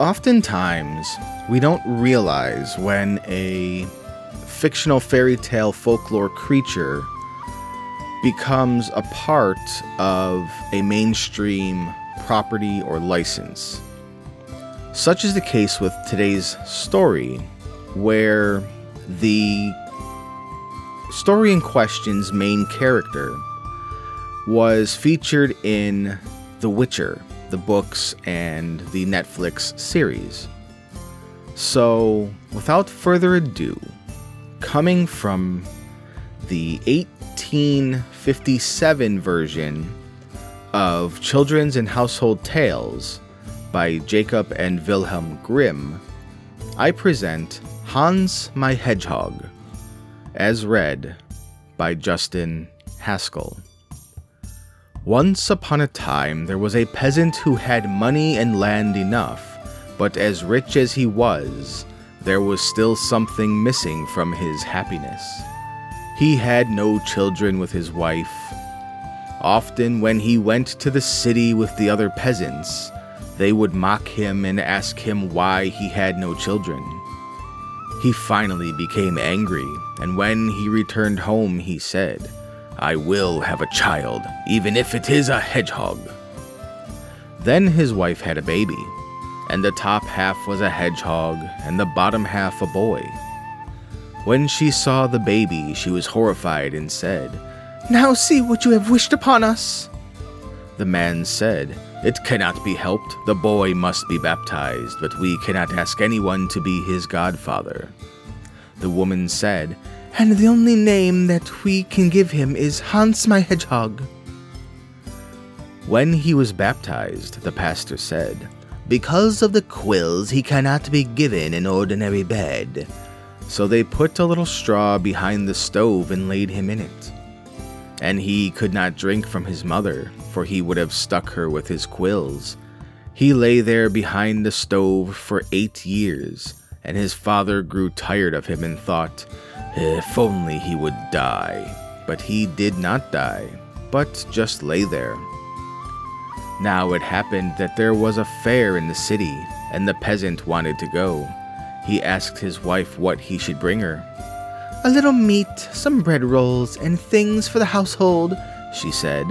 Oftentimes, we don't realize when a fictional fairy tale folklore creature becomes a part of a mainstream property or license. Such is the case with today's story, where the story in question's main character was featured in The Witcher, the books, and the Netflix series. So, without further ado, coming from the 1857 version of Children's and Household Tales by Jacob and Wilhelm Grimm, I present Hans My Hedgehog, as read by Justin Haskell. Once upon a time, there was a peasant who had money and land enough, but as rich as he was, there was still something missing from his happiness. He had no children with his wife. Often when he went to the city with the other peasants, they would mock him and ask him why he had no children. He finally became angry, and when he returned home, he said, "I will have a child, even if it is a hedgehog." Then his wife had a baby, and the top half was a hedgehog and the bottom half a boy. When she saw the baby, she was horrified and said, "Now see what you have wished upon us." The man said, "It cannot be helped. The boy must be baptized, but we cannot ask anyone to be his godfather." The woman said, "And the only name that we can give him is Hans My Hedgehog." When he was baptized, the pastor said, "Because of the quills, he cannot be given an ordinary bed." So they put a little straw behind the stove and laid him in it. And he could not drink from his mother, for he would have stuck her with his quills. He lay there behind the stove for 8 years, and his father grew tired of him and thought, "If only he would die." But he did not die, but just lay there. Now it happened that there was a fair in the city, and the peasant wanted to go. He asked his wife what he should bring her. "A little meat, some bread rolls, and things for the household," she said.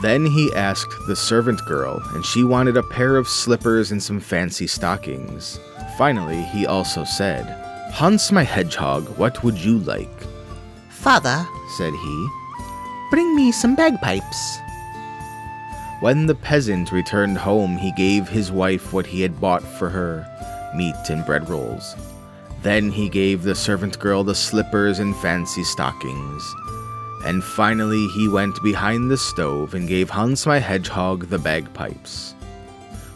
Then he asked the servant girl, and she wanted a pair of slippers and some fancy stockings. Finally, he also said, "Hans My Hedgehog, what would you like?" "Father," said he, "bring me some bagpipes." When the peasant returned home, he gave his wife what he had bought for her, meat and bread rolls. Then he gave the servant girl the slippers and fancy stockings. And finally he went behind the stove and gave Hans My Hedgehog the bagpipes.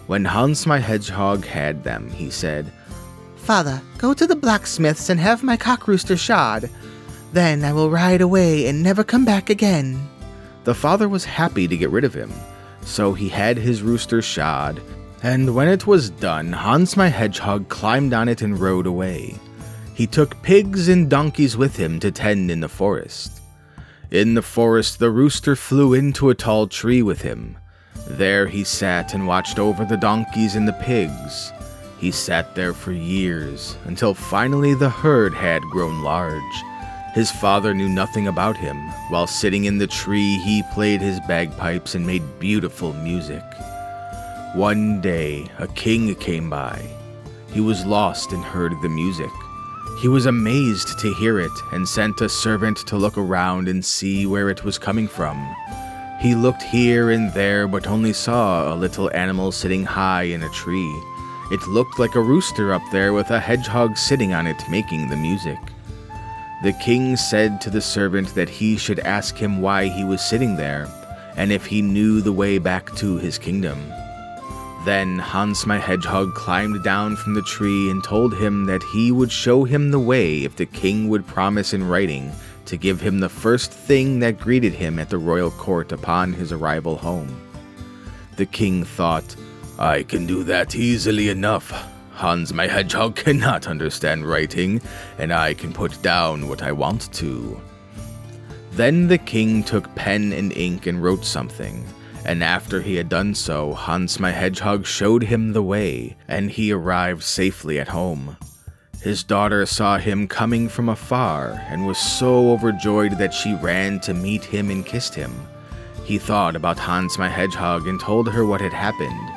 When Hans My Hedgehog had them, he said, "Father, go to the blacksmith's and have my cock rooster shod. Then I will ride away and never come back again." The father was happy to get rid of him, so he had his rooster shod, and when it was done, Hans My Hedgehog climbed on it and rode away. He took pigs and donkeys with him to tend in the forest. In the forest, the rooster flew into a tall tree with him. There he sat and watched over the donkeys and the pigs. He sat there for years, until finally the herd had grown large. His father knew nothing about him. While sitting in the tree, he played his bagpipes and made beautiful music. One day, a king came by. He was lost and heard the music. He was amazed to hear it and sent a servant to look around and see where it was coming from. He looked here and there, but only saw a little animal sitting high in a tree. It looked like a rooster up there with a hedgehog sitting on it making the music. The king said to the servant that he should ask him why he was sitting there, and if he knew the way back to his kingdom. Then Hans My Hedgehog climbed down from the tree and told him that he would show him the way if the king would promise in writing to give him the first thing that greeted him at the royal court upon his arrival home. The king thought, "I can do that easily enough. Hans My Hedgehog cannot understand writing, and I can put down what I want to." Then the king took pen and ink and wrote something, and after he had done so, Hans My Hedgehog showed him the way, and he arrived safely at home. His daughter saw him coming from afar, and was so overjoyed that she ran to meet him and kissed him. He thought about Hans My Hedgehog and told her what had happened,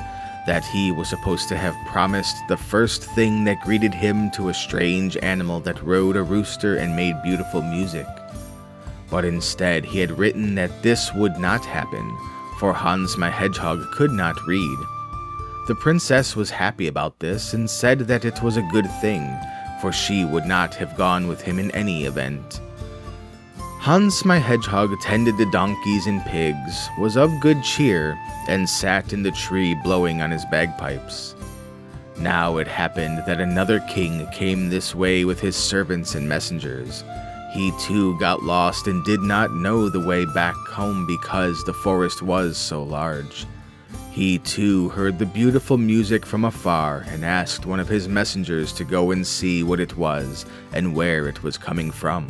that he was supposed to have promised the first thing that greeted him to a strange animal that rode a rooster and made beautiful music. But instead, he had written that this would not happen, for Hans My Hedgehog could not read. The princess was happy about this and said that it was a good thing, for she would not have gone with him in any event. Hans My Hedgehog tended the donkeys and pigs, was of good cheer, and sat in the tree blowing on his bagpipes. Now it happened that another king came this way with his servants and messengers. He too got lost and did not know the way back home because the forest was so large. He too heard the beautiful music from afar and asked one of his messengers to go and see what it was and where it was coming from.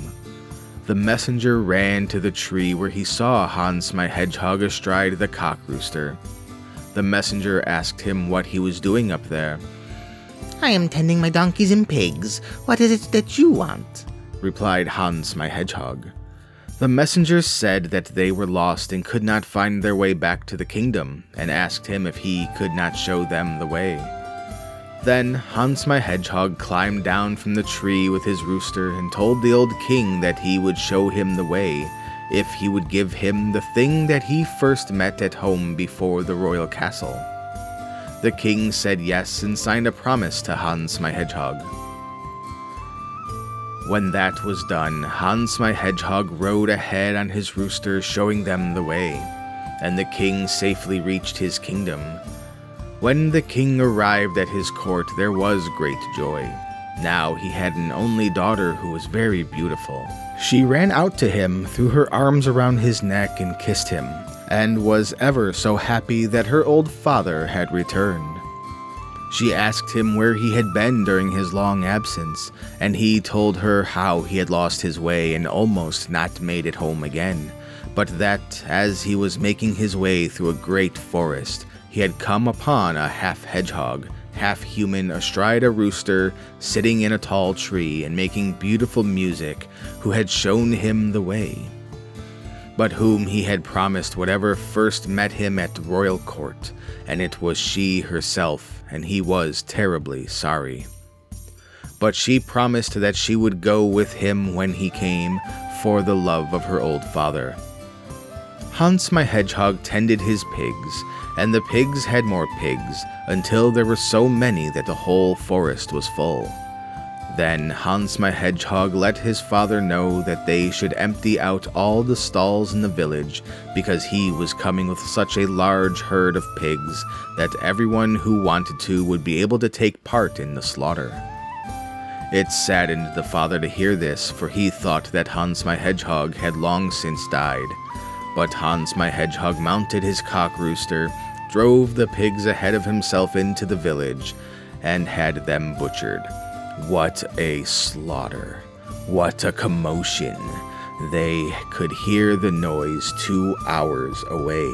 The messenger ran to the tree where he saw Hans My Hedgehog astride the cock rooster. The messenger asked him what he was doing up there. "I am tending my donkeys and pigs. What is it that you want?" replied Hans My Hedgehog. The messenger said that they were lost and could not find their way back to the kingdom, and asked him if he could not show them the way. Then Hans My Hedgehog climbed down from the tree with his rooster and told the old king that he would show him the way if he would give him the thing that he first met at home before the royal castle. The king said yes and signed a promise to Hans My Hedgehog. When that was done, Hans My Hedgehog rode ahead on his rooster, showing them the way, and the king safely reached his kingdom. When the king arrived at his court, there was great joy. Now he had an only daughter who was very beautiful. She ran out to him, threw her arms around his neck, and kissed him, and was ever so happy that her old father had returned. She asked him where he had been during his long absence, and he told her how he had lost his way and almost not made it home again, but that, as he was making his way through a great forest, he had come upon a half-hedgehog, half-human astride a rooster, sitting in a tall tree and making beautiful music, who had shown him the way, but whom he had promised whatever first met him at the royal court, and it was she herself, and he was terribly sorry. But she promised that she would go with him when he came, for the love of her old father. Hans My Hedgehog tended his pigs, and the pigs had more pigs, until there were so many that the whole forest was full. Then Hans My Hedgehog let his father know that they should empty out all the stalls in the village, because he was coming with such a large herd of pigs that everyone who wanted to would be able to take part in the slaughter. It saddened the father to hear this, for he thought that Hans My Hedgehog had long since died. But Hans My Hedgehog mounted his cock rooster, drove the pigs ahead of himself into the village, and had them butchered. What a slaughter. What a commotion. They could hear the noise 2 hours away.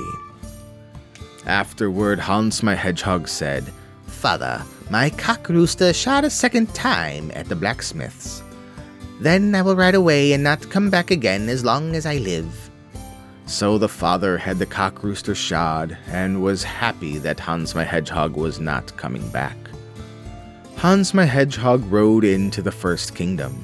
Afterward, Hans My Hedgehog said, "Father, my cock rooster shot a second time at the blacksmith's. Then I will ride away and not come back again as long as I live." So the father had the cock rooster shod and was happy that Hans My Hedgehog was not coming back. Hans My Hedgehog rode into the first kingdom.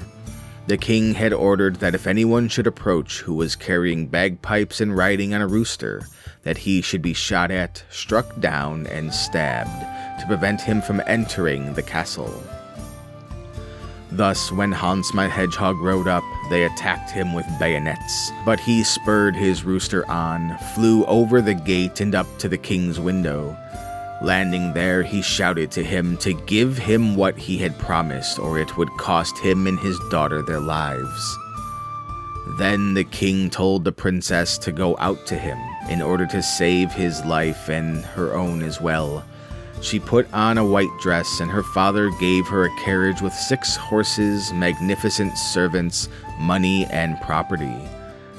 The king had ordered that if anyone should approach who was carrying bagpipes and riding on a rooster, that he should be shot at, struck down, and stabbed to prevent him from entering the castle. Thus, when Hans My Hedgehog rode up, they attacked him with bayonets, but he spurred his rooster on, flew over the gate and up to the king's window. Landing there, he shouted to him to give him what he had promised, or it would cost him and his daughter their lives. Then the king told the princess to go out to him in order to save his life and her own as well. She put on a white dress, and her father gave her a carriage with 6 horses, magnificent servants, money, and property.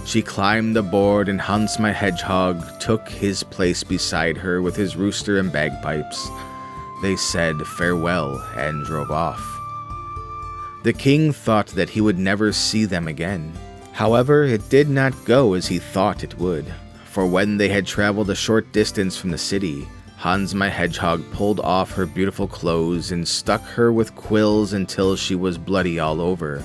She climbed aboard and Hans My Hedgehog took his place beside her with his rooster and bagpipes. They said farewell and drove off. The king thought that he would never see them again. However, it did not go as he thought it would, for when they had traveled a short distance from the city, Hans My Hedgehog pulled off her beautiful clothes and stuck her with quills until she was bloody all over.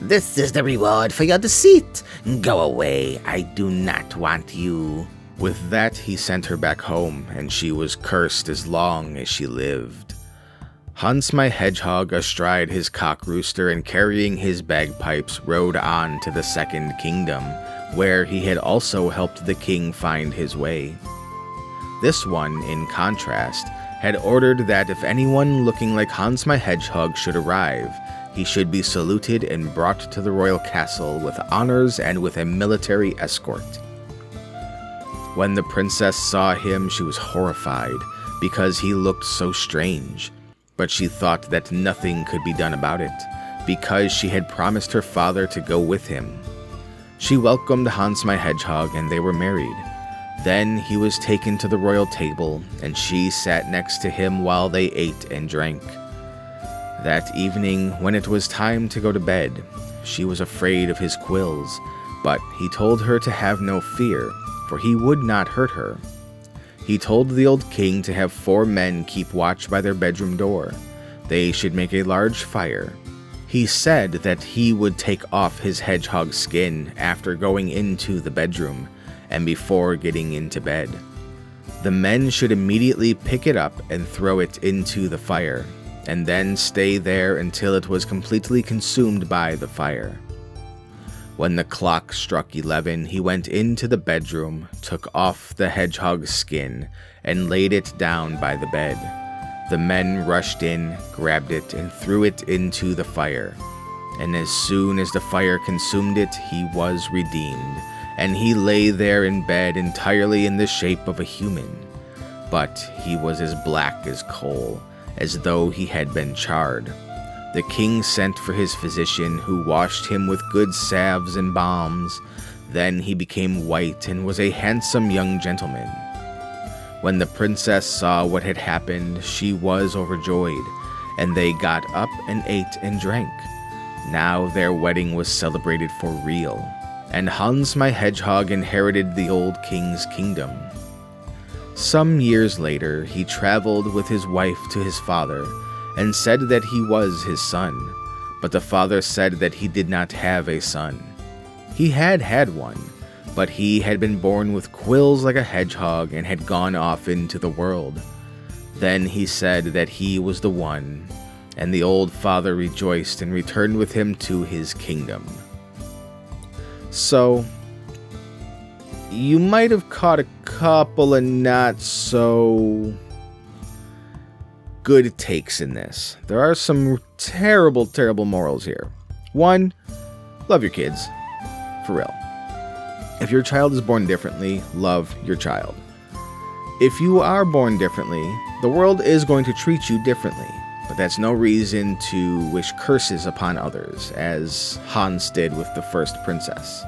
"This is the reward for your deceit. Go away, I do not want you." With that, he sent her back home, and she was cursed as long as she lived. Hans My Hedgehog, astride his cock rooster and carrying his bagpipes, rode on to the second kingdom, where he had also helped the king find his way. This one, in contrast, had ordered that if anyone looking like Hans My Hedgehog should arrive, he should be saluted and brought to the royal castle with honors and with a military escort. When the princess saw him, she was horrified because he looked so strange, but she thought that nothing could be done about it because she had promised her father to go with him. She welcomed Hans My Hedgehog and they were married. Then he was taken to the royal table and she sat next to him while they ate and drank. That evening, when it was time to go to bed, she was afraid of his quills, but he told her to have no fear, for he would not hurt her. He told the old king to have 4 men keep watch by their bedroom door. They should make a large fire. He said that he would take off his hedgehog skin after going into the bedroom and before getting into bed. The men should immediately pick it up and throw it into the fire, and then stay there until it was completely consumed by the fire. When the clock struck 11, he went into the bedroom, took off the hedgehog's skin, and laid it down by the bed. The men rushed in, grabbed it, and threw it into the fire. And as soon as the fire consumed it, he was redeemed, and he lay there in bed entirely in the shape of a human. But he was as black as coal, as though he had been charred. The king sent for his physician, who washed him with good salves and balms. Then he became white and was a handsome young gentleman. When the princess saw what had happened, she was overjoyed, and they got up and ate and drank. Now their wedding was celebrated for real, and Hans My Hedgehog inherited the old king's kingdom. Some years later, he traveled with his wife to his father and said that he was his son, but the father said that he did not have a son. He had had one, but he had been born with quills like a hedgehog and had gone off into the world. Then he said that he was the one, and the old father rejoiced and returned with him to his kingdom. So, you might have caught a couple of not so good takes in this. There are some terrible, terrible morals here. 1, love your kids. For real. If your child is born differently, love your child. If you are born differently, the world is going to treat you differently, but that's no reason to wish curses upon others, as Hans did with the first princess.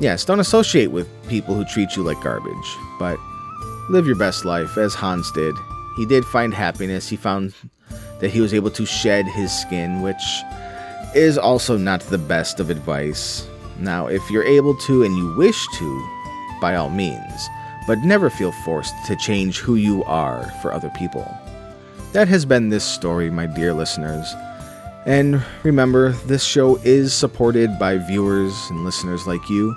Yes, don't associate with people who treat you like garbage, but live your best life, as Hans did. He did find happiness. He found that he was able to shed his skin, which is also not the best of advice. Now, if you're able to and you wish to, by all means, but never feel forced to change who you are for other people. That has been this story, my dear listeners. And remember, this show is supported by viewers and listeners like you.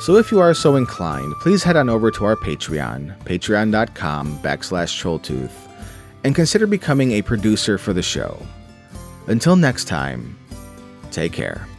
So if you are so inclined, please head on over to our Patreon, patreon.com/trolltooth, and consider becoming a producer for the show. Until next time, take care.